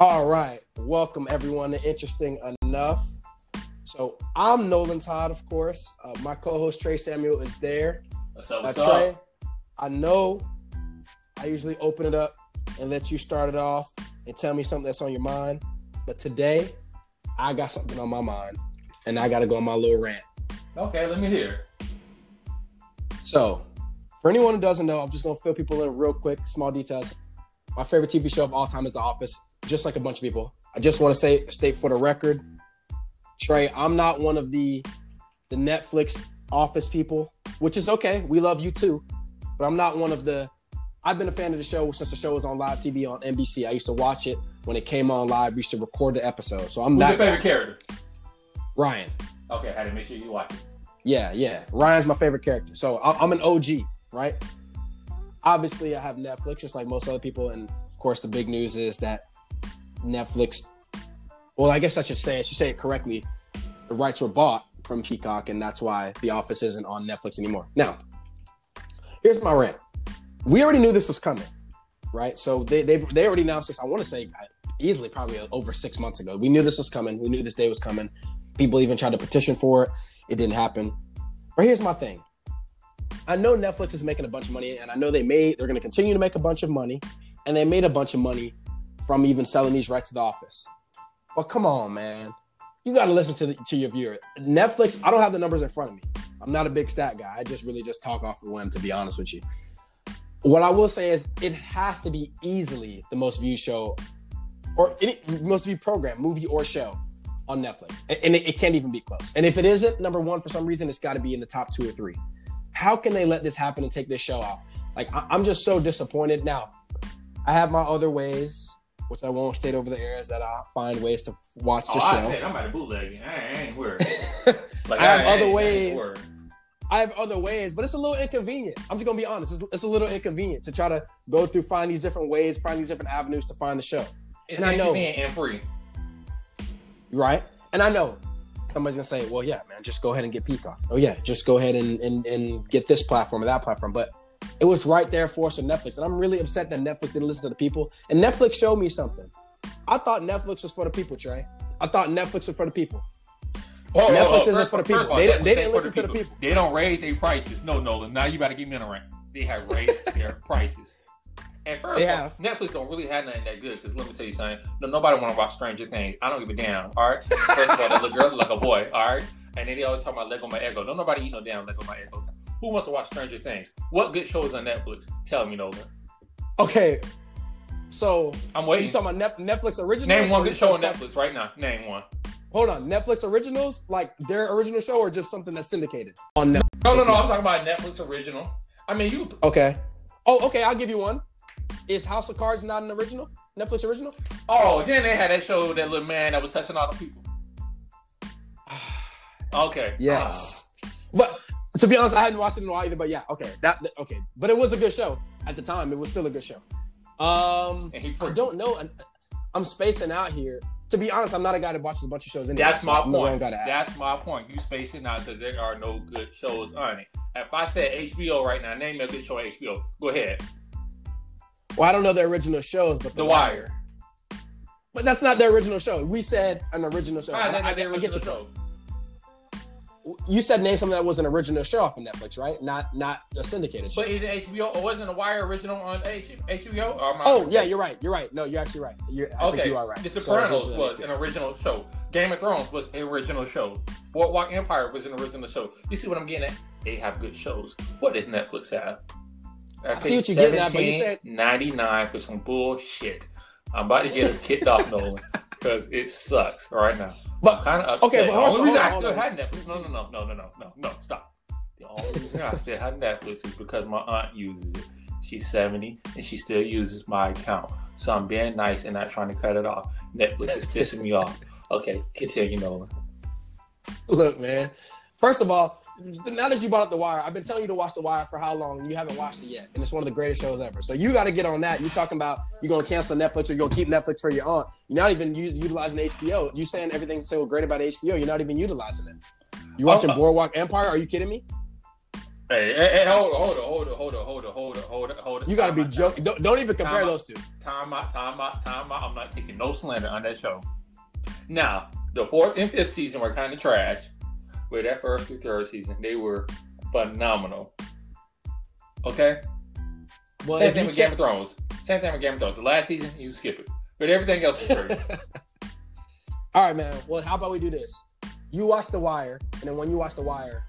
All right. Welcome, everyone, to Interesting Enough. So I'm Nolan Todd, of course. My co-host, Trey Samuel, is there. What's up, Trey? I know I usually open it up and let you start it off and tell me something that's on your mind. But today, I got something on my mind, and I got to go on my little rant. Okay, let me hear. So for anyone who doesn't know, I'm just going to fill people in real quick, small details. My favorite TV show of all time is The Office, just like a bunch of people. I just want to state for the record, Trey, I'm not one of the Netflix Office people, which is okay. We love you too. But I'm not one of the... I've been a fan of the show since the show was on live TV on NBC. I used to watch it when it came on live. We used to record the episode. So Who's your favorite character? Ryan. Okay, I had to make sure you watch it. Yeah. Ryan's my favorite character. So I'm an OG, right? Obviously, I have Netflix, just like most other people. And of course, the big news is that Netflix... Well, I guess I should say it correctly. The rights were bought from Peacock, and that's why The Office isn't on Netflix anymore. Now, here's my rant. We already knew this was coming, right? So they already announced this, I want to say, easily probably over 6 months ago. We knew this was coming. We knew this day was coming. People even tried to petition for it. It didn't happen. But here's my thing. I know Netflix is making a bunch of money, and I know they're going to continue to make a bunch of money, and they made a bunch of money from even selling these rights to The Office. But come on, man. You got to listen to your viewer. Netflix, I don't have the numbers in front of me. I'm not a big stat guy. I just really just talk off of a whim, to be honest with you. What I will say is it has to be easily the most viewed show or any most viewed program, movie or show on Netflix. And it can't even be close. And if it isn't number one for some reason, it's got to be in the top two or three. How can they let this happen and take this show out? Like, I'm just so disappointed. Now, I have my other ways, which I won't state over the air, is that I find ways to watch the show. I said I'm about to bootleg. I ain't worried. Like, I have other ways, but it's a little inconvenient. I'm just going to be honest. It's a little inconvenient to try to go through, find these different ways, find these different avenues to find the show. It's inconvenient and free. Right? And I know somebody's going to say, well, yeah, man, just go ahead and get Peacock. Oh, yeah, just go ahead and get this platform or that platform. But it was right there for us on Netflix. And I'm really upset that Netflix didn't listen to the people. And Netflix showed me something. I thought Netflix was for the people, Trey. I thought Netflix was for the people. Netflix isn't for the people. They didn't listen to the people. They don't raise their prices. No, Nolan. Now you about to get me in a rant. They have raised their prices. And first of all, Netflix don't really have nothing that good. Because let me tell you something. No, nobody want to watch Stranger Things. I don't give a damn. All right? First of all, that little girl look like a boy. All right? And then they always talk about Lego my ego. Don't nobody eat no damn Lego my ego. Who wants to watch Stranger Things? What good shows on Netflix? Tell me, Nolan. Okay. So, I'm waiting. You talking about Netflix originals? Name one good show on Netflix right now. Name one. Hold on. Netflix originals? Like their original show or just something that's syndicated on Netflix? No. I'm talking about Netflix original. I mean, you... Okay. Oh, okay. I'll give you one. Is House of Cards not an original? Netflix original? Oh, then they had that show, that little man that was touching all the people. Okay. Yes. But... To be honest, I hadn't watched it in a while either, but yeah, okay. Okay. But it was a good show at the time. It was still a good show. I don't know. I'm spacing out here. To be honest, I'm not a guy that watches a bunch of shows. Anyway. That's my point. That's my point. You spacing out because there are no good shows on it. If I said HBO right now, name me a good show on HBO. Go ahead. Well, I don't know their original shows, but The Wire. But that's not their original show. We said an original show. Right, I get your show. You said name something that was an original show off of Netflix, right? Not a syndicated show. But is it HBO or wasn't The Wire original on HBO? Yeah, you're right. No, you're actually right. You are right. The Sopranos was an original show. Game of Thrones was an original show. Boardwalk Empire was an original show. You see what I'm getting at? They have good shows. What does Netflix have? I see what you're getting at, but you said... $17.99 for some bullshit. I'm about to get us kicked off, Nolan, because it sucks right now. But I'm kind of upset. Okay, but the only reason I still had Netflix, no, stop. The only reason I still had Netflix is because my aunt uses it. She's 70 and she still uses my account. So I'm being nice and not trying to cut it off. Netflix is pissing me off. Okay, continue, Nolan. Look, man. First of all, now that you brought up The Wire, I've been telling you to watch The Wire for how long, and you haven't watched it yet. And it's one of the greatest shows ever. So you got to get on that. You're talking about you're going to cancel Netflix or you're going to keep Netflix for your aunt. You're not even utilizing HBO. You're saying everything's so great about HBO. You're not even utilizing it. You watching Boardwalk Empire? Are you kidding me? Hey, hold on. You gotta be joking. Don't even compare those two. Time out. I'm not taking no slander on that show. Now, the fourth and fifth season were kind of trash, but that first through third season, they were phenomenal. Okay? Well, same thing with Game of Thrones. The last season, you skip it. But everything else is great. All right, man. Well, how about we do this? You watch The Wire, and then when you watch The Wire,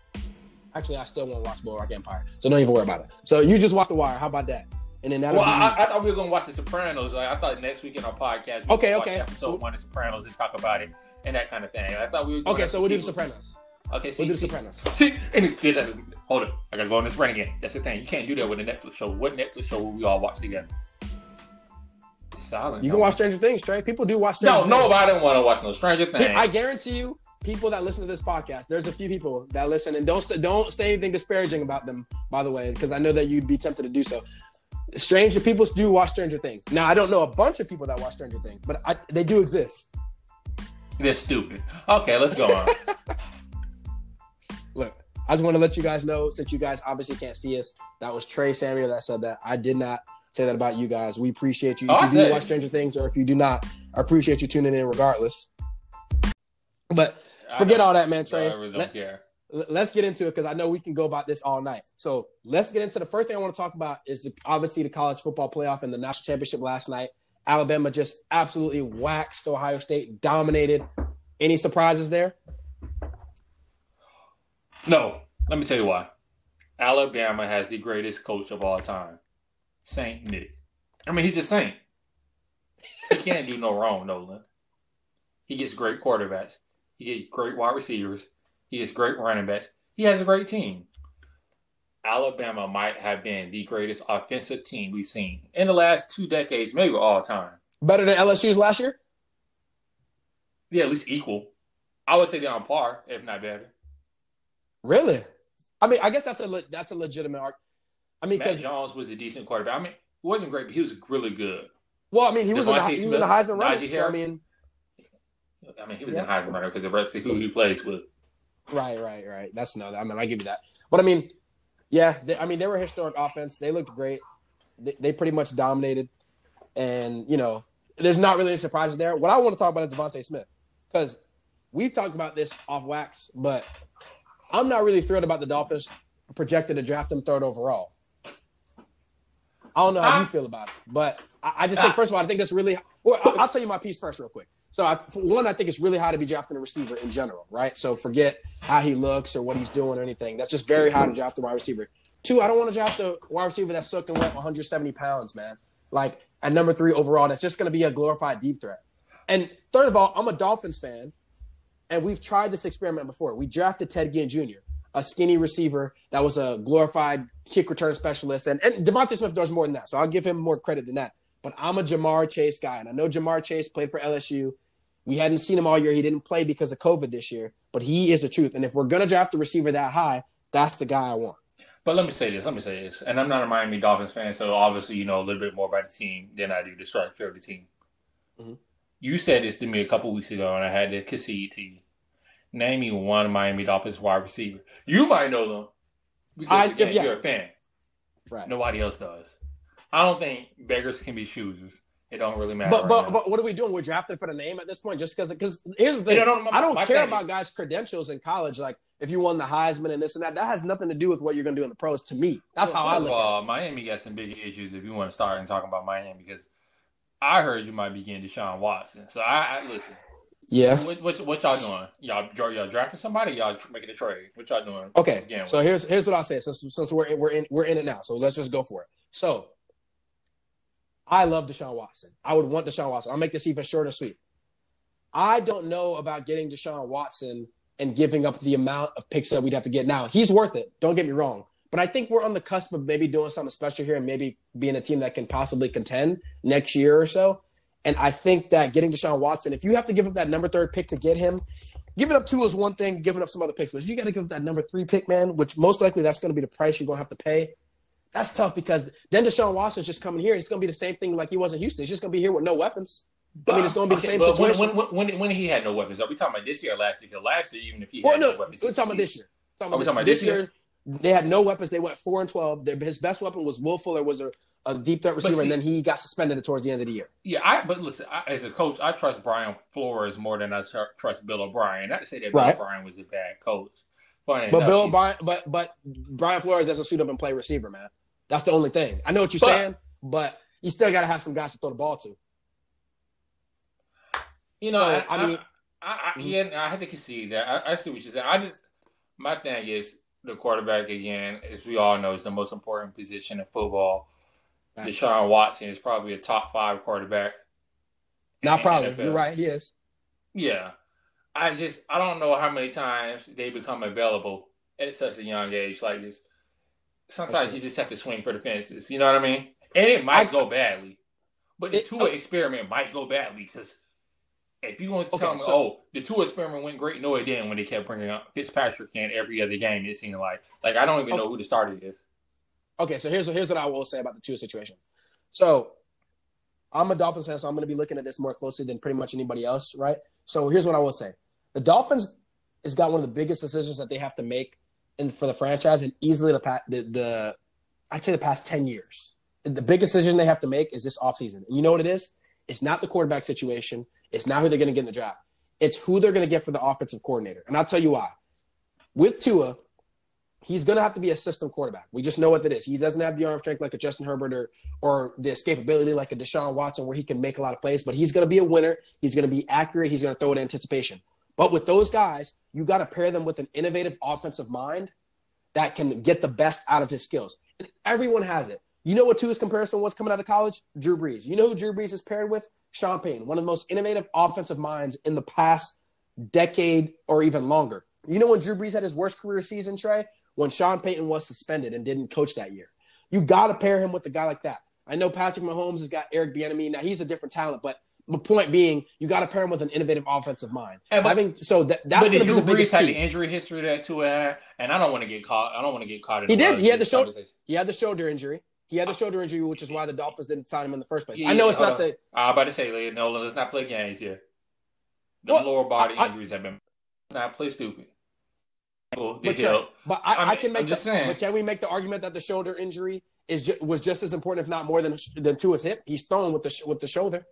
actually, I still want to watch Boardwalk Empire, so don't even worry about it. So you just watch The Wire. How about that? And then that'll I thought we were gonna watch The Sopranos. Like, I thought next week in our podcast, we watch episode one of The Sopranos and talk about it and that kind of thing. I thought we were so we'll do The Sopranos. Okay, so we'll do The Sopranos. Hold it. I gotta go on this rant again. That's the thing. You can't do that with a Netflix show. What Netflix show will we all watch together? Silent. You can watch Stranger Things, Trey. People do watch Stranger Things. No, I don't want to watch no Stranger Things. I guarantee you, people that listen to this podcast, there's a few people that listen, and don't say anything disparaging about them, by the way, because I know that you'd be tempted to do so. Stranger people do watch Stranger Things. Now, I don't know a bunch of people that watch Stranger Things, but they do exist. They're stupid. Okay, let's go on. Look, I just want to let you guys know, since you guys obviously can't see us, that was Trey Samuel that said that. I did not say that about you guys. We appreciate you. If you do watch Stranger Things or if you do not, I appreciate you tuning in regardless. But forget all that, man, Trey. I really don't care. Let's get into it because I know we can go about this all night. So let's get into the first thing I want to talk about is obviously the college football playoff and the national championship last night. Alabama just absolutely waxed Ohio State, dominated. Any surprises there? No. Let me tell you why. Alabama has the greatest coach of all time. Saint Nick. I mean, he's a saint. He can't do no wrong, Nolan. He gets great quarterbacks. He gets great wide receivers. He gets great running backs. He has a great team. Alabama might have been the greatest offensive team we've seen in the last 2 decades, maybe all time. Better than LSU's last year? Yeah, at least equal. I would say they're on par, if not better. Really? I mean, I guess that's a legitimate argument. I mean, Matt Jones was a decent quarterback. I mean, he wasn't great, but he was really good. Well, I mean, he was in the Heisman runner. So, I mean, he was in the Heisman runner because the rest of who he plays with. Right. That's another. I mean, I give you that. But I mean, they were a historic offense. They looked great. They pretty much dominated. And, you know, there's not really any surprises there. What I want to talk about is DeVonta Smith because we've talked about this off wax, but I'm not really thrilled about the Dolphins projected to draft him 3rd overall. I don't know how you feel about it, but I just think, first of all, I think that's really – well, I'll tell you my piece first real quick. So, I think it's really hard to be drafting a receiver in general, right? So, forget how he looks or what he's doing or anything. That's just very hard to draft a wide receiver. 2, I don't want to draft a wide receiver that's soaking wet 170 pounds, man. Like, at number 3 overall, that's just going to be a glorified deep threat. And 3rd of all, I'm a Dolphins fan, and we've tried this experiment before. We drafted Ted Ginn Jr., a skinny receiver that was a glorified kick return specialist. And DeVonta Smith does more than that, so I'll give him more credit than that. But I'm a Ja'Marr Chase guy, and I know Ja'Marr Chase played for LSU. We hadn't seen him all year. He didn't play because of COVID this year, but he is the truth. And if we're going to draft a receiver that high, that's the guy I want. But let me say this. And I'm not a Miami Dolphins fan, so obviously you know a little bit more about the team than I do the structure of the team. Mm-hmm. You said this to me a couple weeks ago, and I had to concede to you. Name me one Miami Dolphins wide receiver. You might know them because again, you're a fan. Right. Nobody else does. I don't think beggars can be choosers. It don't really matter. But what are we doing? We're drafting for the name at this point just because here's the thing. I don't care about guys' credentials in college. Like if you won the Heisman and this and that, that has nothing to do with what you're going to do in the pros to me. That's how I look at it. Miami got some big issues if you want to start and talk about Miami because I heard you might be getting Deshaun Watson. So I listen. Yeah. What y'all doing? Y'all drafting somebody? Y'all making a trade? What y'all doing? Okay. So here's what I'll say. So, since we're in it now, so let's just go for it. So I love Deshaun Watson. I would want Deshaun Watson. I'll make this even short and sweet. I don't know about getting Deshaun Watson and giving up the amount of picks that we'd have to get now. He's worth it. Don't get me wrong. But I think we're on the cusp of maybe doing something special here and maybe being a team that can possibly contend next year or so. And I think that getting Deshaun Watson, if you have to give up that number 3rd pick to get him, giving up 2 is one thing, giving up some other picks. But if you got to give up that number 3 pick, man, which most likely that's going to be the price you're going to have to pay. That's tough because then Deshaun Watson's just coming here. It's going to be the same thing like he was in Houston. He's just going to be here with no weapons. I mean, it's going to be the same situation. When he had no weapons, are we talking about this year or last year? Last year, even if he had no weapons. We're talking about this year. They had no weapons. They went 4-12. His best weapon was Will Fuller, was a deep threat receiver, and then he got suspended towards the end of the year. Yeah, but listen, as a coach, I trust Brian Flores more than I trust Bill O'Brien. Not to say that Bill O'Brien was a bad coach. But Brian Flores doesn't suit up and play receiver, man. That's the only thing. I know what you're saying, but you still got to have some guys to throw the ball to. You know, so, I have to concede that. I see what you're saying. My thing is, the quarterback, again, as we all know, is the most important position in football. Nice. Deshaun Watson is probably a top 5 quarterback. Not probably. NFL. You're right. He is. Yeah. I don't know how many times they become available at such a young age like this. Sometimes you just have to swing for the fences. You know what I mean? And it might go badly. But the Tua experiment might go badly because if you want to tell me, the Tua experiment went great, no, it didn't when they kept bringing up Fitzpatrick in every other game, it seemed like. Like, I don't even know who the starter is. Okay, so here's what I will say about the Tua situation. So, I'm a Dolphins fan, so I'm going to be looking at this more closely than pretty much anybody else, right? So, here's what I will say. The Dolphins has got one of the biggest decisions that they have to make for the franchise, and easily the past 10 years. The biggest decision they have to make is this offseason. And you know what it is? It's not the quarterback situation. It's not who they're going to get in the draft. It's who they're going to get for the offensive coordinator. And I'll tell you why. With Tua, he's going to have to be a system quarterback. We just know what that is. He doesn't have the arm strength like a Justin Herbert or the escapability like a Deshaun Watson where he can make a lot of plays, but he's going to be a winner. He's going to be accurate. He's going to throw it in anticipation. But with those guys, you got to pair them with an innovative offensive mind that can get the best out of his skills. And everyone has it. You know what Tua's comparison was coming out of college? Drew Brees. You know who Drew Brees is paired with? Sean Payton, one of the most innovative offensive minds in the past decade or even longer. You know when Drew Brees had his worst career season, Trey? When Sean Payton was suspended and didn't coach that year. You got to pair him with a guy like that. I know Patrick Mahomes has got Eric Bieniemy. Now, he's a different talent, but the point being, you got to pair him with an innovative offensive mind. Yeah, that's going to be the biggest key. Drew Brees had the injury history that Tua had, and I don't want to get caught. I don't want to get caught in He had the shoulder injury. He had the shoulder injury, which is why the Dolphins didn't sign him in the first place. Yeah, I know it's not the – I was about to say, Nolan, let's not play games here. The lower body injuries have been – not play stupid. But can we make the argument that the shoulder injury was just as important, if not more, than Tua's hip? He's thrown with the shoulder.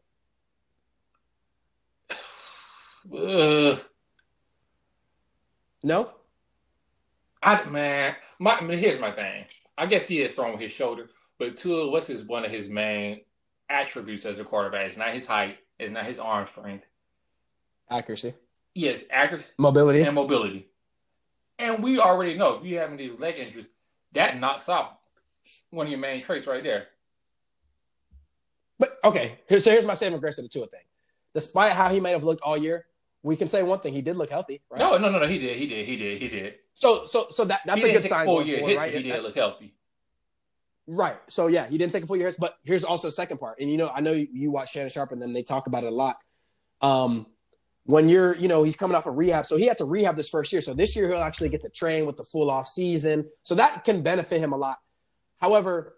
No? Here's my thing. I guess he is thrown with his shoulder. But Tua, one of his main attributes as a quarterback? It's not his height. It's not his arm strength. Accuracy. Yes, accuracy. Mobility. And we already know if you have any leg injuries, that knocks out one of your main traits right there. But, okay, here's my saving grace of the Tua thing. Despite how he might have looked all year, we can say one thing. He did look healthy, right? No, he did. So that's a good sign. He did look healthy. Right. So, yeah, he didn't take a full year. But here's also the second part. And, I know you watch Shannon Sharpe, and then they talk about it a lot. When you're, he's coming off of rehab. So he had to rehab this first year. So this year he'll actually get to train with the full off season. So that can benefit him a lot. However,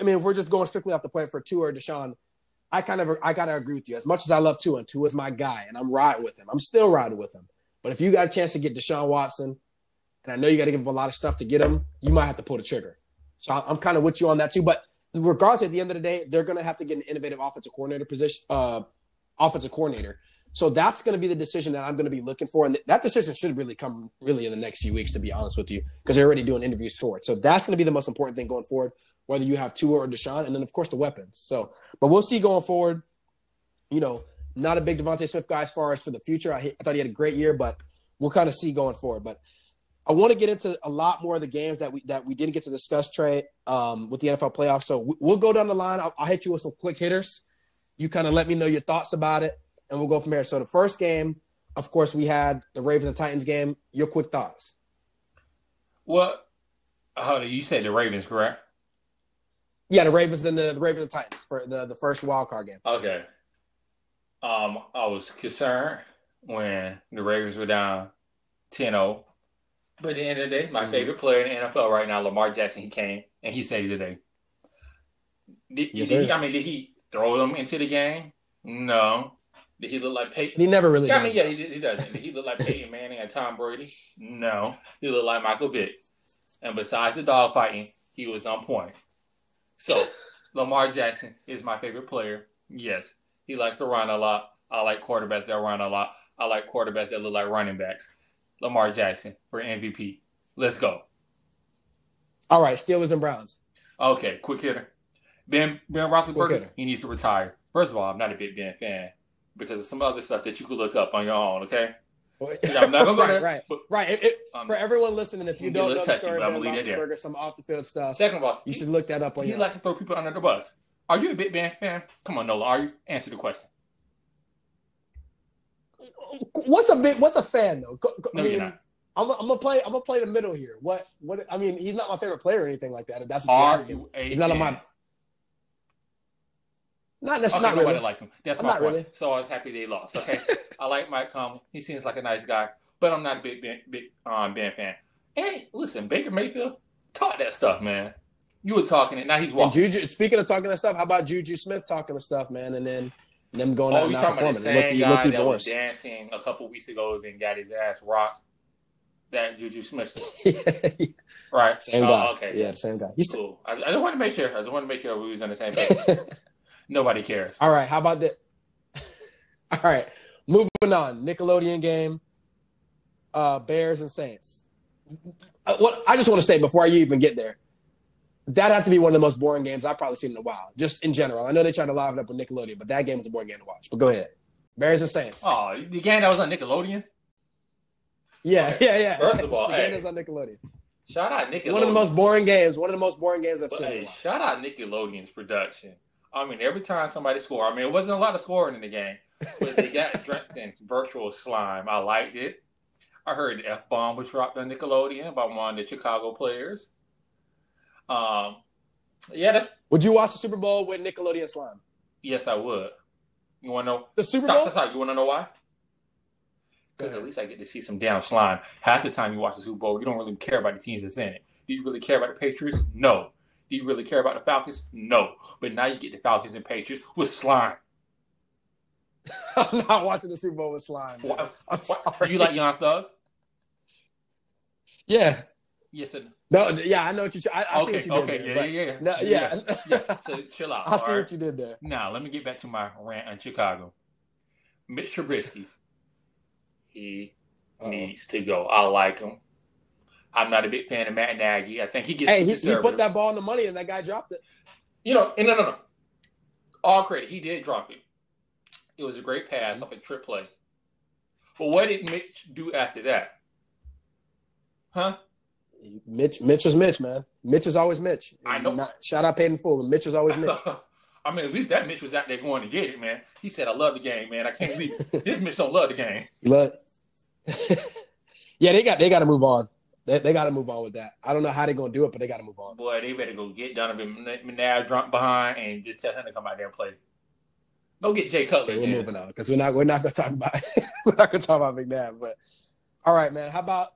if we're just going strictly off the point for Tua or Deshaun, I gotta agree with you. As much as I love Tua, and Tua's my guy, and I'm riding with him. I'm still riding with him. But if you got a chance to get Deshaun Watson, and I know you got to give him a lot of stuff to get him, you might have to pull the trigger. So I'm kind of with you on that too. But regardless, at the end of the day, they're going to have to get an innovative offensive coordinator. So that's going to be the decision that I'm going to be looking for. And that decision should really come in the next few weeks, to be honest with you, because they're already doing interviews for it. So that's going to be the most important thing going forward, whether you have Tua or Deshaun, and then, of course, the weapons. So, but we'll see going forward. Not a big DeVonta Smith guy as far as for the future. I thought he had a great year, but we'll kind of see going forward. But I want to get into a lot more of the games that we didn't get to discuss, Trey, with the NFL playoffs. So we'll go down the line. I'll hit you with some quick hitters. You kind of let me know your thoughts about it, and we'll go from there. So the first game, of course, we had the Ravens and Titans game. Your quick thoughts. Well, you said the Ravens, correct? Yeah, the Ravens and the Ravens and Titans for the first wild card game. Okay. I was concerned when the Ravens were down 10-0. But at the end of the day, my favorite player in the NFL right now, Lamar Jackson, he came and he saved the day. Did he throw them into the game? No. Did he look like Peyton? He never really does. He doesn't. Did he look like Peyton Manning and Tom Brady? No. He looked like Michael Vick. And besides the dog fighting, he was on point. So, Lamar Jackson is my favorite player. Yes, he likes to run a lot. I like quarterbacks that run a lot. I like quarterbacks that look like running backs. Lamar Jackson for MVP. Let's go. All right, Steelers and Browns. Okay, quick hitter. Ben Roethlisberger, he needs to retire. First of all, I'm not a big Ben fan because of some other stuff that you could look up on your own, okay? I'm not going to go there. Right. For everyone listening, if you don't know the story about Ben Roethlisberger, some off-the-field stuff, second of all, you should look that up on your own. He likes to throw people under the bus. Are you a big Ben fan? Come on, Nola, are you? Answer the question. What's a fan though? No, you're not. I'm gonna play the middle here. What? I mean, he's not my favorite player or anything like that. If that's what you're asking. He's not on my. Not really. Nobody likes him. That's my point. Really. So I was happy they lost. Okay, I like Mike Tomlin. He seems like a nice guy, but I'm not a big Ben fan. Hey, listen, Baker Mayfield taught that stuff, man. You were talking it. Now he's walking. And Juju, speaking of talking that stuff, how about Juju Smith talking the stuff, man? And then. Them going out and not performing. The same guy that was dancing a couple weeks ago and got his ass rocked. That Juju Smith. Yeah. Right. Same guy. Okay. Yeah, the same guy. Cool. I just want to make sure. We was on the same page. Nobody cares. All right. How about that? All right. Moving on. Nickelodeon game. Bears and Saints. What I just want to say before you even get there. That had to be one of the most boring games I've probably seen in a while, just in general. I know they tried to liven it up with Nickelodeon, but that game was a boring game to watch. But go ahead. Bears and Saints. Oh, the game that was on Nickelodeon? Yeah, okay. Yeah. First of all, the game is on Nickelodeon. Shout out Nickelodeon. One of the most boring games I've seen in a while. Shout out Nickelodeon's production. I mean, every time somebody scored, it wasn't a lot of scoring in the game, but they got dressed in virtual slime. I liked it. I heard the F-bomb was dropped on Nickelodeon by one of the Chicago players. Would you watch the Super Bowl with Nickelodeon slime? Yes, I would. You want to know the Super Bowl? You want to know why? Because at least I get to see some damn slime. Half the time you watch the Super Bowl, you don't really care about the teams that's in it. Do you really care about the Patriots? No. Do you really care about the Falcons? No. But now you get the Falcons and Patriots with slime. I'm not watching the Super Bowl with slime. Are you like Young Thug? Yeah. Yes and no. Yeah, I know what you. I see what you did there. No. So chill out. I see what you did there. Now let me get back to my rant on Chicago. Mitch Trubisky, he needs to go. I like him. I'm not a big fan of Matt Nagy. I think he gets. Hey, he put that ball in the money, and that guy dropped it. You know, and no. All credit, he did drop it. It was a great pass off a trip play. But what did Mitch do after that? Huh? Mitch is Mitch, man. Mitch is always Mitch. I know. Shout out Peyton Fuller. Mitch is always Mitch. I mean, at least that Mitch was out there going to get it, man. He said, I love the game, man. I can't believe it. This Mitch don't love the game. Look. Yeah, they got to move on. They got to move on with that. I don't know how they're going to do it, but they got to move on. Boy, they better go get Donovan McNabb drunk behind and just tell him to come out there and play. Go get Jay Cutler. Okay, we're moving on because we're not going to talk about we're not going to talk about McNabb. But all right, man. How about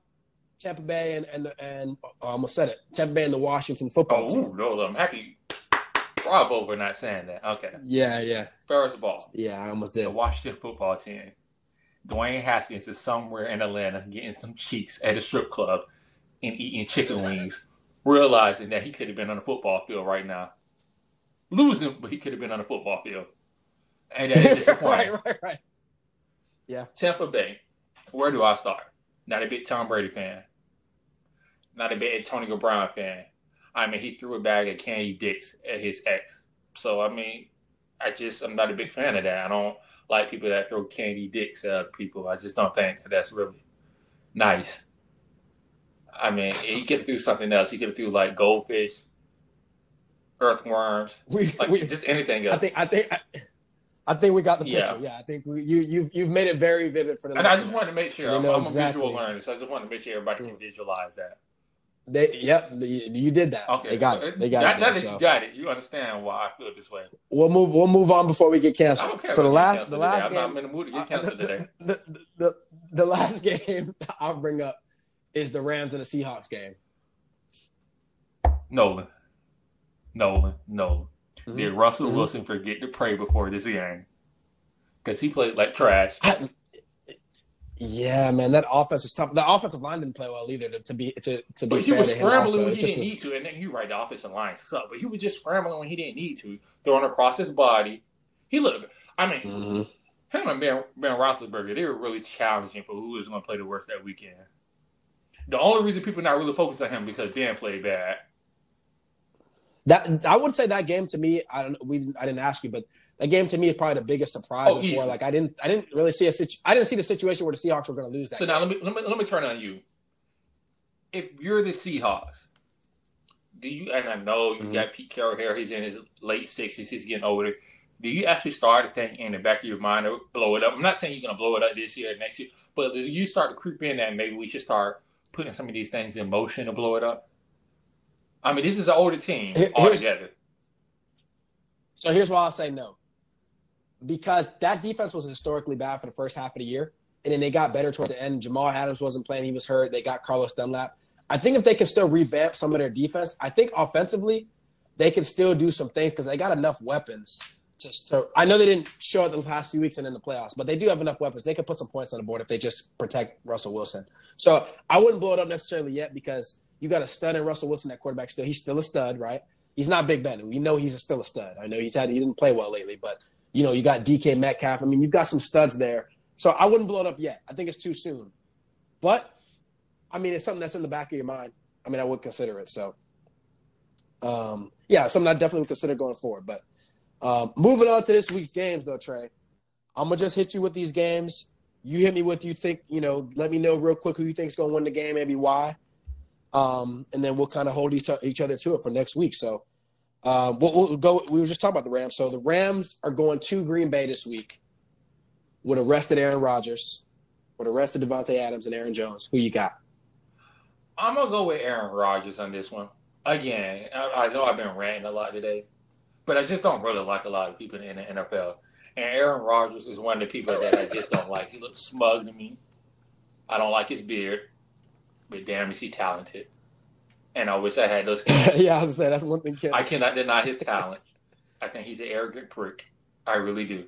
Tampa Bay and I almost said it. Tampa Bay and the Washington football team. Oh, no, I'm happy. Bravo for not saying that. Okay. Yeah. First of all. Yeah, I almost did. The Washington football team. Dwayne Haskins is somewhere in Atlanta getting some cheeks at a strip club and eating chicken wings, realizing that he could have been on the football field right now. Losing, but he could have been on the football field. And that is disappointing. Right. Yeah. Tampa Bay. Where do I start? Not a big Tom Brady fan. Not a big Antonio Brown fan. I mean, he threw a bag of candy dicks at his ex. So, I mean, I'm not a big fan of that. I don't like people that throw candy dicks at people. I just don't think that's really nice. I mean, he could have threw something else. He could have threw, like, goldfish, earthworms, just anything else. I think we got the picture. Yeah, I think you've made it very vivid for the listeners. And I just wanted to make sure. I'm exactly. A visual learner, so I just wanted to make sure everybody can visualize that. You did that. Okay. They got it. You got it. You understand why I feel this way. We'll move on before we get canceled. I don't care so the last game. I'm not in the mood to get canceled today. The last game I'll bring up is the Rams and the Seahawks game. Nolan. Mm-hmm. Did Russell Wilson forget to pray before this game? Because he played like trash. Yeah, man, that offense is tough. The offensive line didn't play well either. To be but he fair was to scrambling when he didn't need to, and then you're right, the offensive line sucked. But he was just scrambling when he didn't need to, throwing across his body. He looked. I mean, him and Ben Roethlisberger, they were really challenging for who was going to play the worst that weekend. The only reason people not really focused on him because Ben played bad. That I would say that game to me, I didn't ask you, but. That game to me is probably the biggest surprise. Like I didn't really see I didn't see the situation where the Seahawks were going to lose that. So now let me turn on you. If you're the Seahawks, do you? And I know you got Pete Carroll here. He's in his late 60s. He's getting older. Do you actually start to think in the back of your mind or blow it up? I'm not saying you're going to blow it up this year or next year, but do you start to creep in that maybe we should start putting some of these things in motion to blow it up? I mean, this is an older team altogether. So here's why I'll say no. Because that defense was historically bad for the first half of the year, and then they got better towards the end. Jamal Adams wasn't playing. He was hurt. They got Carlos Dunlap. I think if they can still revamp some of their defense, I think offensively they can still do some things because they got enough weapons. I know they didn't show it the past few weeks and in the playoffs, but they do have enough weapons. They can put some points on the board if they just protect Russell Wilson. So I wouldn't blow it up necessarily yet because you got a stud in Russell Wilson at quarterback still. He's still a stud, right? He's not Big Ben. We know he's still a stud. I know he didn't play well lately, but – you know, you got DK Metcalf. I mean, you've got some studs there. So I wouldn't blow it up yet. I think it's too soon. But, I mean, it's something that's in the back of your mind. I mean, I would consider it. So, yeah, something I definitely would consider going forward. But moving on to this week's games, though, Trey, I'm going to just hit you with these games. You hit me with you think, you know, let me know real quick who you think is going to win the game, maybe why. And then we'll kind of hold each other to it for next week. So. We'll go. We were just talking about the Rams. So the Rams are going to Green Bay this week with arrested Aaron Rodgers, with arrested DeVonta Adams and Aaron Jones. Who you got? I'm going to go with Aaron Rodgers on this one. Again, I know I've been ranting a lot today, but I just don't really like a lot of people in the NFL. And Aaron Rodgers is one of the people that I just don't like. He looks smug to me. I don't like his beard, but damn, is he talented. And I wish I had those skills. Yeah, I was going to say, that's one thing. I cannot deny his talent. I think he's an arrogant prick. I really do.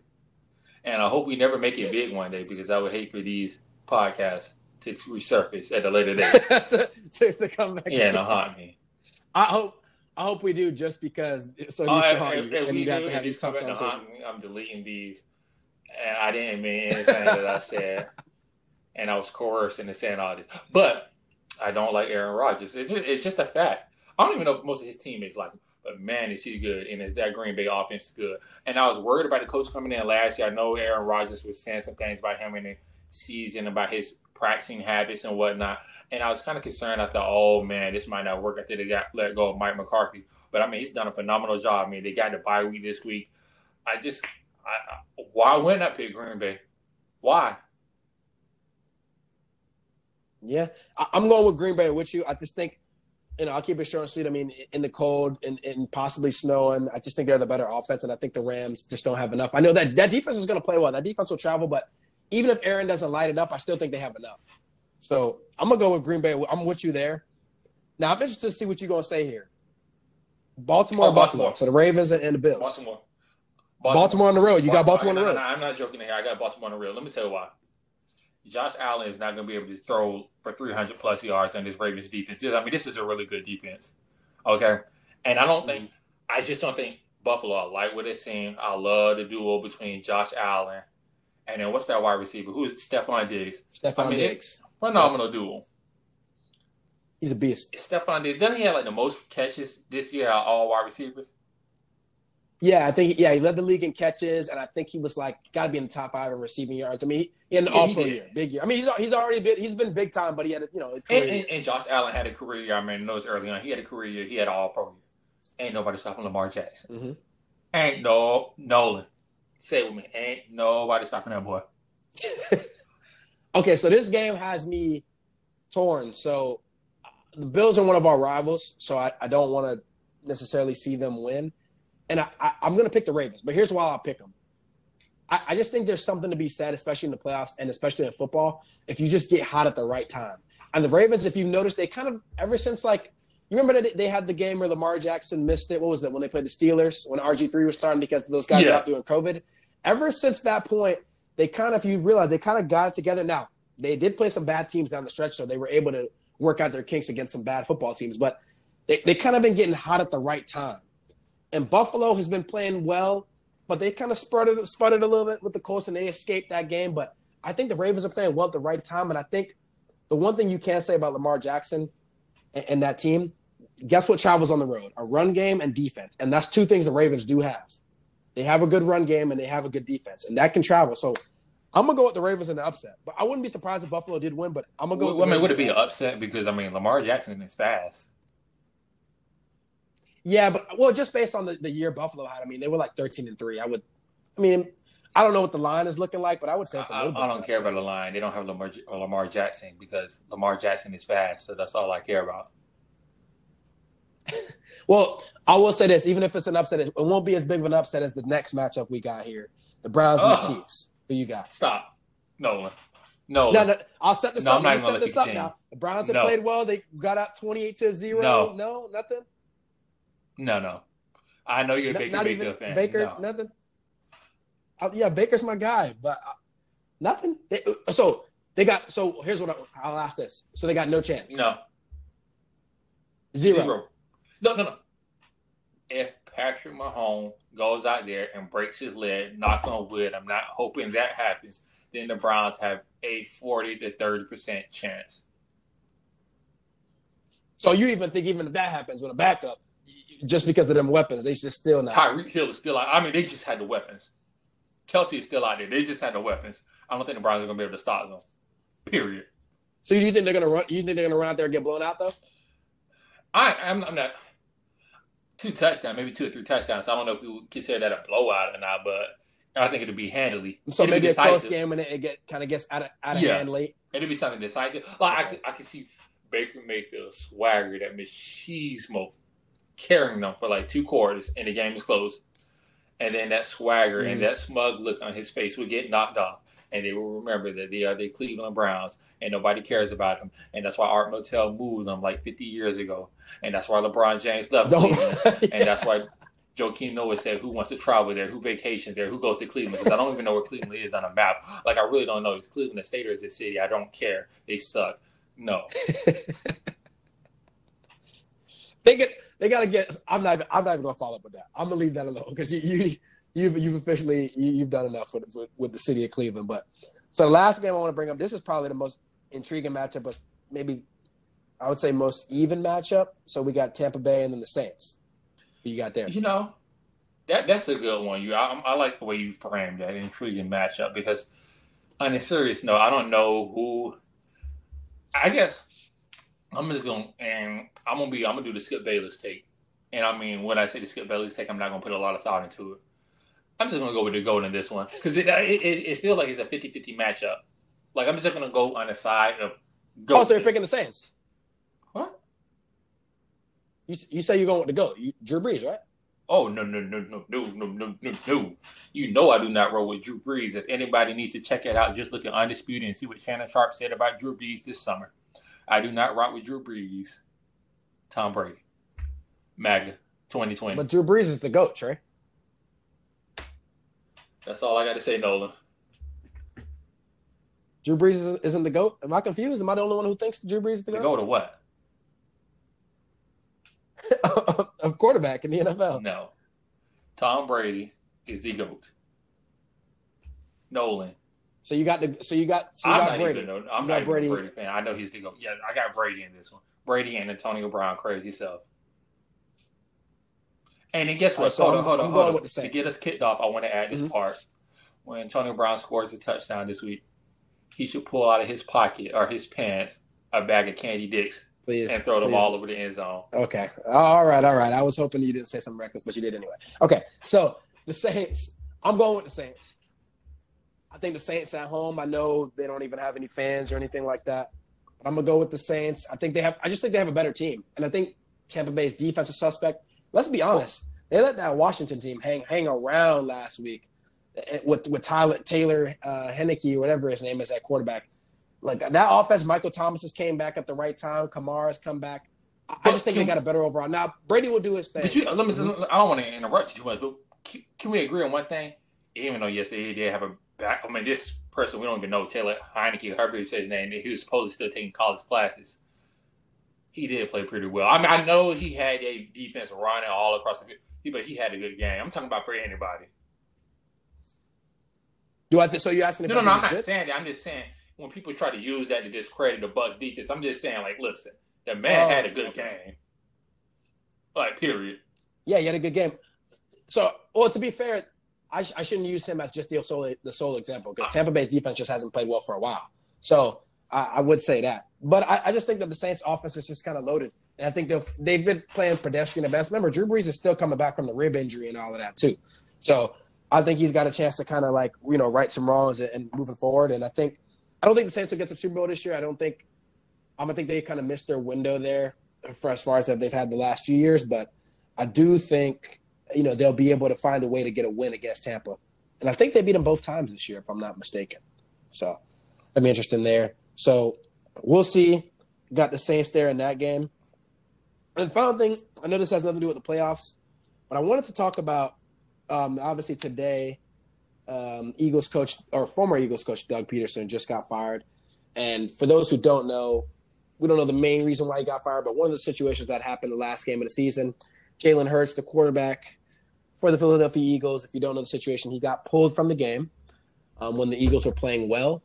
And I hope we never make it big one day because I would hate for these podcasts to resurface at a later date. to come back. Yeah, and haunt me. I hope we do just because so these can haunt you. And you have to have these tough conversations. I'm deleting these. And I didn't mean anything that I said. And I was coerced into saying all this. But I don't like Aaron Rodgers. It's just a fact. I don't even know if most of his teammates like him, but man, is he good, and is that Green Bay offense good? And I was worried about the coach coming in last year. I know Aaron Rodgers was saying some things about him in the season, about his practicing habits and whatnot, and I was kind of concerned. I thought, oh, man, this might not work. I think they got let go of Mike McCarthy, but, I mean, he's done a phenomenal job. I mean, they got the bye week this week. Why wouldn't I pick Green Bay? Why? Yeah, I'm going with Green Bay with you. I just think, you know, I'll keep it short and sweet. I mean, in the cold and possibly snowing, I just think they're the better offense, and I think the Rams just don't have enough. I know that defense is going to play well. That defense will travel, but even if Aaron doesn't light it up, I still think they have enough. So I'm going to go with Green Bay. I'm with you there. Now, I'm interested to see what you're going to say here. Baltimore, Buffalo. So the Ravens and the Bills. Baltimore on the road. You got Baltimore on the road. No, I'm not joking here. I got Baltimore on the road. Let me tell you why. Josh Allen is not going to be able to throw for 300-plus yards on this Ravens defense. I mean, this is a really good defense, okay? And I just don't think Buffalo, I like what they're seeing. I love the duo between Josh Allen and then what's that wide receiver? Who is it? Stephon Diggs. Diggs. Phenomenal duo. He's a beast. Stephon Diggs. Doesn't he have, like, the most catches this year out of all wide receivers? Yeah, I think he led the league in catches, and I think he was got to be in the top 5 in receiving yards. I mean, he had an all-pro year, big year. I mean, he's been big time, but he had a career year. And Josh Allen had a career year. I mean, I know it's early on. He had a career year. He had an all-pro year. Ain't nobody stopping Lamar Jackson. Mm-hmm. Ain't no Nolan. Say it with me. Ain't nobody stopping that boy. Okay, so this game has me torn. So the Bills are one of our rivals, so I don't want to necessarily see them win. And I'm going to pick the Ravens, but here's why I'll pick them. I just think there's something to be said, especially in the playoffs and especially in football, if you just get hot at the right time. And the Ravens, if you've noticed, they kind of – ever since, you remember that they had the game where Lamar Jackson missed it? What was that, when they played the Steelers, when RG3 was starting because those guys were out doing COVID? Ever since that point, they kind of – if you realize, they kind of got it together. Now, they did play some bad teams down the stretch, so they were able to work out their kinks against some bad football teams. But they kind of been getting hot at the right time. And Buffalo has been playing well, but they kind of sputtered a little bit with the Colts, and they escaped that game. But I think the Ravens are playing well at the right time. And I think the one thing you can say about Lamar Jackson and that team, guess what travels on the road? A run game and defense. And that's two things the Ravens do have. They have a good run game and they have a good defense, and that can travel. So I'm going to go with the Ravens in the upset. But I wouldn't be surprised if Buffalo did win, but I'm going to go with the Ravens. Would it be an upset? Because, Lamar Jackson is fast. Yeah, but, just based on the year Buffalo had, they were like 13-3. I don't know what the line is looking like, but I would say it's a little bit. I don't care about the line. They don't have Lamar Jackson because Lamar Jackson is fast, so that's all I care about. Well, I will say this. Even if it's an upset, it won't be as big of an upset as the next matchup we got here, the Browns and the Chiefs. Who you got? Stop. No, I'll set this up. I'm not going to let you change. The Browns have played well. They got out 28-0. No, nothing? No. I know you're a Baker Mayfield fan. Nothing? Baker's my guy, but nothing. So here's what I'll ask this. So they got no chance. No. Zero. No. If Patrick Mahomes goes out there and breaks his leg, knock on wood, I'm not hoping that happens, then the Browns have a 40-30% chance. So you even think even if that happens with a backup, just because of them weapons, they should still not. Tyreek Hill is still out. They just had the weapons. Kelsey is still out there. They just had the weapons. I don't think the Browns are going to be able to stop them. Period. So you think they're going to run? You think they're going to run out there and get blown out though? I'm not. 2 touchdowns, maybe 2 or 3 touchdowns. I don't know if we consider that a blowout or not, but I think it'll be handily. So it'll maybe a close game and it gets out of hand late. It'll be something decisive. I can see Baker Mayfield swagger that machismo carrying them for 2 quarters, and the game is closed. And then that swagger and that smug look on his face will get knocked off, and they will remember that they are the Cleveland Browns, and nobody cares about them. And that's why Art Motel moved them 50 years ago. And that's why LeBron James left Cleveland. Yeah. And that's why Joakim Noah said, who wants to travel there? Who vacations there? Who goes to Cleveland? Because I don't even know where Cleveland is on a map. I really don't know. Is Cleveland a state or is it a city? I don't care. They suck. No. They got to get – I'm not even going to follow up with that. I'm going to leave that alone because you've officially – you've done enough with the city of Cleveland. But so the last game I want to bring up, this is probably the most intriguing matchup, but maybe I would say most even matchup. So we got Tampa Bay and then the Saints. Who you got there? That's a good one. I like the way you framed that intriguing matchup because on a serious note, I don't know who – I guess – I'm gonna do the Skip Bayless take. And when I say the Skip Bayless take, I'm not gonna put a lot of thought into it. I'm just gonna go with the goat in this one because it feels like it's a 50-50 matchup. I'm just gonna go on the side of goat. Oh, so you're picking the Saints? What? You say you're going with the goat? Drew Brees, right? Oh no! I do not roll with Drew Brees. If anybody needs to check it out, just look at Undisputed and see what Shannon Sharp said about Drew Brees this summer. I do not rock with Drew Brees, Tom Brady, MAGA, 2020. But Drew Brees is the GOAT, Trey. That's all I got to say, Nolan. Drew Brees isn't the GOAT? Am I confused? Am I the only one who thinks Drew Brees is the GOAT? The GOAT of what? Of quarterback in the NFL. No. Tom Brady is the GOAT. Nolan. So you got Brady. I'm not Brady. Brady fan. I know he's the GOAT. Yeah, I got Brady in this one. Brady and Antonio Brown, crazy self. And then guess what? Right, so hold on. To get us kicked off, I want to add this part. When Antonio Brown scores a touchdown this week, he should pull out of his pocket or his pants a bag of candy dicks and throw them all over the end zone. Okay. All right. I was hoping you didn't say something reckless, but you did anyway. Okay. So the Saints. I'm going with the Saints. I think the Saints at home. I know they don't even have any fans or anything like that. But I'm gonna go with the Saints. I just think they have a better team, and I think Tampa Bay's defense is suspect. Let's be honest. They let that Washington team hang around last week with Taylor Heinicke, whatever his name is, at quarterback. That offense, Michael Thomas has came back at the right time. Kamara's come back. I just think they got a better overall. Now Brady will do his thing. But I don't want to interrupt you too much, but can we agree on one thing? Even though yes, they have a back. This person we don't even know, Taylor Heinicke, however you say his name, he was supposedly still taking college classes. He did play pretty well. I mean, I know he had a defense running all across the field, but he had a good game. I'm talking about pretty anybody. So you're asking? No, I'm not saying that. I'm just saying when people try to use that to discredit the Bucs defense, I'm just saying, like, listen, the man had a good game. Like, period. Yeah, he had a good game. So, well, to be fair, I shouldn't use him as just the sole example because Tampa Bay's defense just hasn't played well for a while. So I would say that. But I just think that the Saints' offense is just kind of loaded. And I think they've been playing pedestrian at best. Remember, Drew Brees is still coming back from the rib injury and all of that, too. So I think he's got a chance to kind of, like, you know, right some wrongs and moving forward. And I don't think the Saints will get to the Super Bowl this year. I think they kind of missed their window there for as far as that they've had the last few years. But I do think, you know, they'll be able to find a way to get a win against Tampa. And I think they beat them both times this year, if I'm not mistaken. So that'd be interesting there. So we'll see. Got the Saints there in that game. And final thing, I know this has nothing to do with the playoffs, but I wanted to talk about, obviously today, Eagles coach or former Eagles coach Doug Peterson just got fired. And for those who don't know, we don't know the main reason why he got fired, but one of the situations that happened the last game of the season, Jalen Hurts, the quarterback for the Philadelphia Eagles, if you don't know the situation, he got pulled from the game when the Eagles were playing well.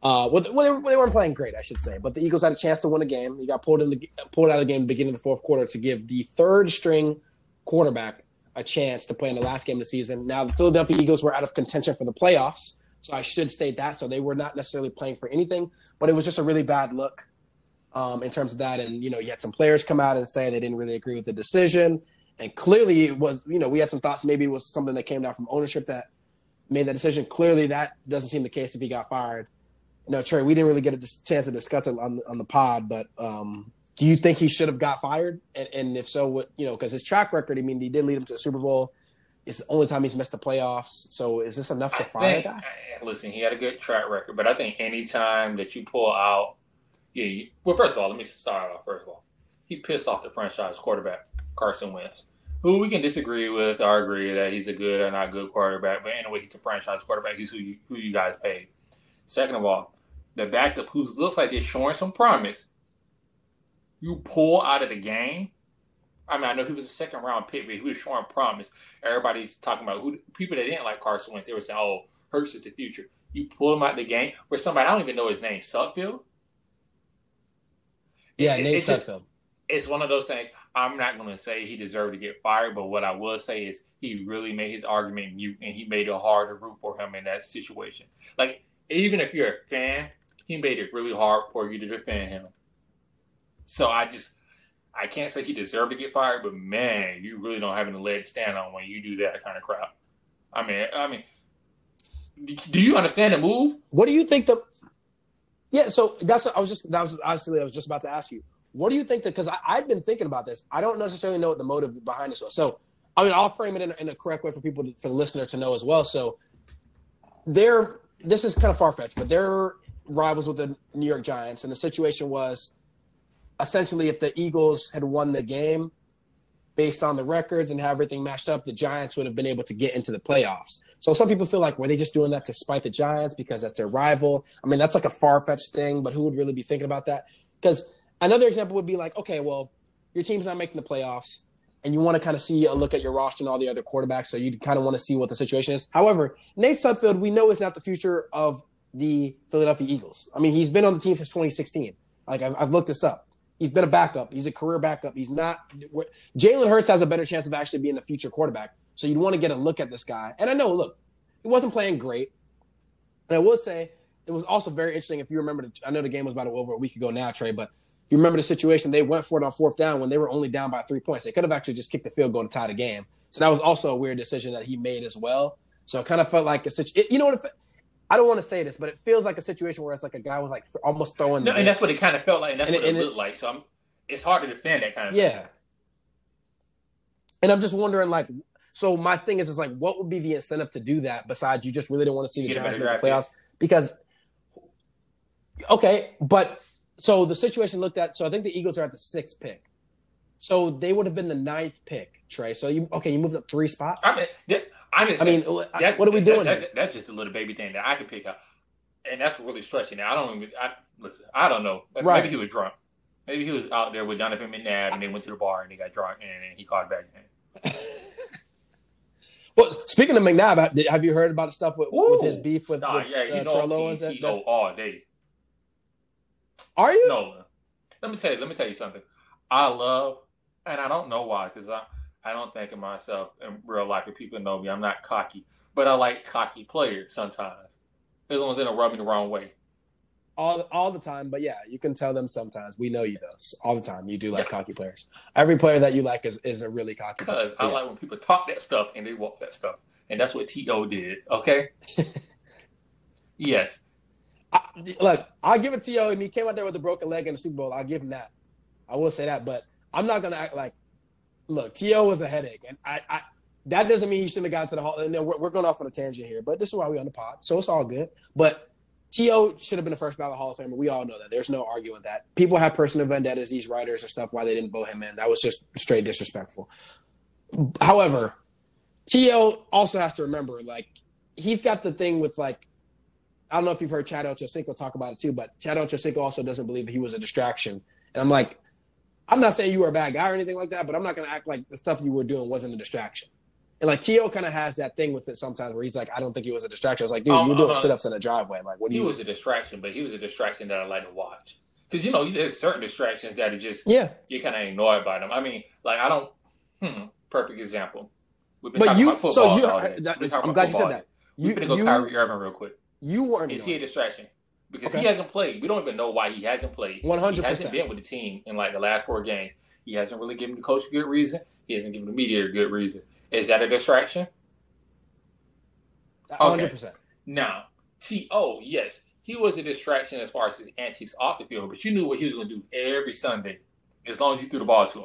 They weren't playing great, I should say, but the Eagles had a chance to win a game. He got pulled out of the game at the beginning of the fourth quarter to give the third-string quarterback a chance to play in the last game of the season. Now, the Philadelphia Eagles were out of contention for the playoffs, so I should state that. So they were not necessarily playing for anything, but it was just a really bad look in terms of that. And, you know, you had some players come out and say they didn't really agree with the decision. And clearly it was, you know, we had some thoughts maybe it was something that came down from ownership that made that decision. Clearly that doesn't seem the case if he got fired. No, Trey, we didn't really get a chance to discuss it on the pod, but do you think he should have got fired? And if so, what, you know, because his track record, I mean, he did lead him to the Super Bowl. It's the only time he's missed the playoffs. So is this enough to fire a guy? Listen, he had a good track record, but I think any time that you pull out, well, first of all, let me start off. First of all, he pissed off the franchise quarterback, Carson Wentz, who we can disagree with or agree that he's a good or not good quarterback, but anyway, he's the franchise quarterback. He's who you guys paid. Second of all, the backup who looks like they're showing some promise, you pull out of the game. I mean, I know he was a second-round pick, but he was showing promise. Everybody's talking about people that didn't like Carson Wentz. They were saying, oh, Hurts is the future. You pull him out of the game where somebody, I don't even know his name, Sudfield? Yeah, Nate Sudfield. It's one of those things. I'm not going to say he deserved to get fired, but what I will say is he really made his argument mute, and he made it hard to root for him in that situation. Like, even if you're a fan, he made it really hard for you to defend him. So I can't say he deserved to get fired, but man, you really don't have any leg to stand on when you do that kind of crap. I mean, do you understand the move? What do you think yeah, so that's what I was just about to ask you. What do you think because I've been thinking about this. I don't necessarily know what the motive behind this was. So, I mean, I'll frame it in a correct way for the listener to know as well. So, this is kind of far-fetched, but they're rivals with the New York Giants, and the situation was essentially if the Eagles had won the game based on the records and how everything matched up, the Giants would have been able to get into the playoffs. So some people feel like, were they just doing that to spite the Giants because that's their rival? I mean, that's like a far-fetched thing, but who would really be thinking about that? Because another example would be like, okay, well, your team's not making the playoffs, and you want to kind of see a look at your roster and all the other quarterbacks, so you kind of want to see what the situation is. However, Nate Sudfield, we know is not the future of the Philadelphia Eagles. I mean, he's been on the team since 2016. Like, I've looked this up. He's been a backup. He's a career backup. He's not – Jalen Hurts has a better chance of actually being a future quarterback, so you'd want to get a look at this guy. And I know, look, he wasn't playing great. And I will say it was also very interesting if you remember – I know the game was about over a week ago now, Trey, but – you remember the situation, they went for it on fourth down when they were only down by 3 points. They could have actually just kicked the field goal to tie the game. So that was also a weird decision that he made as well. So it kind of felt like a situation. You know what? I don't want to say this, but it feels like a situation where it's like a guy was like almost throwing. No, and that's what it kind of felt like, and that's what it looked like. So it's hard to defend that kind of thing. Yeah. And I'm just wondering, like, so my thing is like, what would be the incentive to do that besides you just really don't want to see the Giants make the playoffs? Because, okay, but. So the situation looked at. So I think the Eagles are at the 6th pick. So they would have been the 9th pick, Trey. So you moved up 3 spots. I mean, what are we doing? That's just a little baby thing that I could pick up. and that's really stretching it. I don't know. Right. Maybe he was drunk. Maybe he was out there with Donovan McNabb, and they went to the bar, and they got drunk, and he called back in. Well, speaking of McNabb, have you heard about the stuff with his beef with Terrell Owens? T-T-O all day. Are you? No. Let me tell you something. I love, and I don't know why, because I don't think of myself in real life. If people know me, I'm not cocky, but I like cocky players sometimes. Those ones that rub me the wrong way. All the time, but yeah, you can tell them sometimes. We know you does all the time. You do like cocky players. Every player that you like is a really cocky player. Because I like when people talk that stuff and they walk that stuff. And that's what T.O. did, okay? Yes. I'll give it to T.O. and he came out there with a broken leg in the Super Bowl. I'll give him that. I will say that, but I'm not going to act like, look, T.O. was a headache. And I that doesn't mean he shouldn't have gotten to the Hall. No, we're going off on a tangent here, but this is why we're on the pod, so it's all good. But T.O. should have been a first ballot Hall of Famer. We all know that. There's no arguing that. People have personal vendettas, these writers and stuff, why they didn't vote him in. That was just straight disrespectful. However, T.O. also has to remember, he's got the thing with, I don't know if you've heard Chad Ochocinco talk about it too, but Chad Ochocinco also doesn't believe that he was a distraction. And I'm not saying you were a bad guy or anything like that, but I'm not going to act like the stuff you were doing wasn't a distraction. And T.O. kind of has that thing with it sometimes where he's like, I don't think he was a distraction. I was like, dude, you're doing sit-ups in a driveway. What do you? He was a distraction, but he was a distraction that I like to watch. Because, there's certain distractions that are just, you're kind of annoyed by them. I mean, I don't, perfect example. We've been talking about football all day. I'm glad you said that. We're going to go Kyrie Irving real quick. You weren't. Is he a distraction? Because he hasn't played. We don't even know why he hasn't played. 100%. He hasn't been with the team in, the last 4 games. He hasn't really given the coach a good reason. He hasn't given the media a good reason. Is that a distraction? 100%. Okay. Now, T.O., yes, he was a distraction as far as his antics off the field, but you knew what he was going to do every Sunday as long as you threw the ball to him.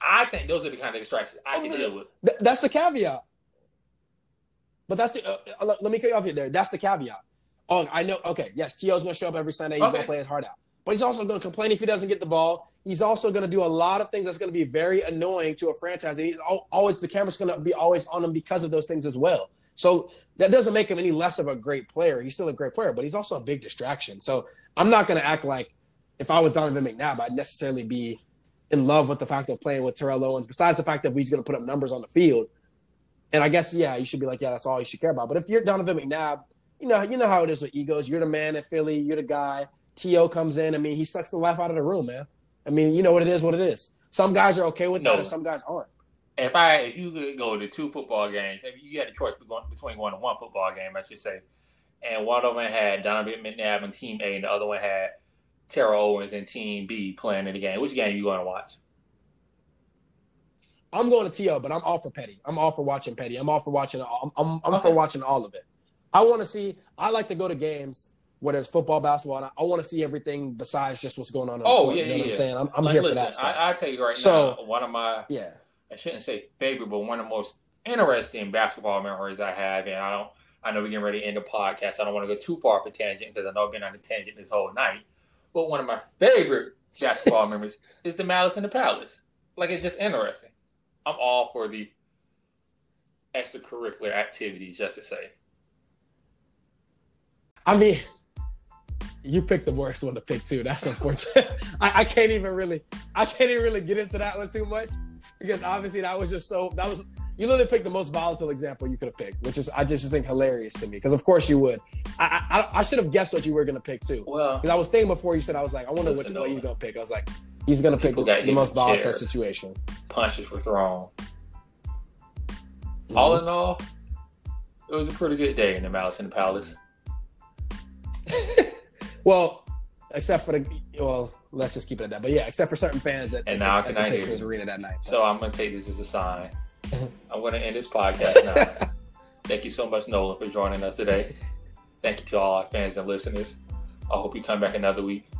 I think those are the kind of distractions I can deal with. That's the caveat. But that's the let me cut you off here there. That's the caveat. Oh, I know. Okay, yes, T.O.'s going to show up every Sunday. He's going to play his heart out. But he's also going to complain if he doesn't get the ball. He's also going to do a lot of things that's going to be very annoying to a franchise. And he's always, the camera's going to be always on him because of those things as well. So that doesn't make him any less of a great player. He's still a great player, but he's also a big distraction. So I'm not going to act like if I was Donovan McNabb, I'd necessarily be in love with the fact of playing with Terrell Owens, besides the fact that he's going to put up numbers on the field. And I guess, you should be like, that's all you should care about. But if you're Donovan McNabb, you know how it is with egos. You're the man in Philly. You're the guy. T.O. comes in. I mean, he sucks the life out of the room, man. I mean, you know what it is, what it is. Some guys are okay with that, and some guys aren't. If you could go to 2 football games, you had a choice between going to 1 football game, I should say, and one of them had Donovan McNabb and Team A, and the other one had Terrell Owens and Team B playing in the game, which game are you going to watch? I'm going to T.O., but I'm all for Petty. I'm all for watching Petty. I'm all for watching for watching all of it. I like to go to games, whether it's football, basketball, and I want to see everything besides just what's going on. What I'm saying? I'm here for that stuff. I'll tell you now, one of my, I shouldn't say favorite, but one of the most interesting basketball memories I have, and I know we're getting ready to end the podcast. I don't want to go too far for tangent because I know I've been on a tangent this whole night, but one of my favorite basketball memories is the Malice in the Palace. It's just interesting. I'm all for the extracurricular activities, just to say. I mean, you picked the worst one to pick too. That's unfortunate. I can't even really get into that one too much because obviously you literally picked the most volatile example you could have picked, which is I just think hilarious to me because of course you would. I should have guessed what you were gonna pick too. Well, because I was thinking before you said I was like I wonder which one he's gonna pick. I was like he's gonna pick the most volatile situation. Punches were thrown. Mm-hmm. All in all, it was a pretty good day in the Malice in the Palace. Well, let's just keep it at that. But yeah, except for certain fans at the Pistons Arena that night. So I'm going to take this as a sign. I'm going to end this podcast now. Thank you so much, Nolan, for joining us today. Thank you to all our fans and listeners. I hope you come back another week.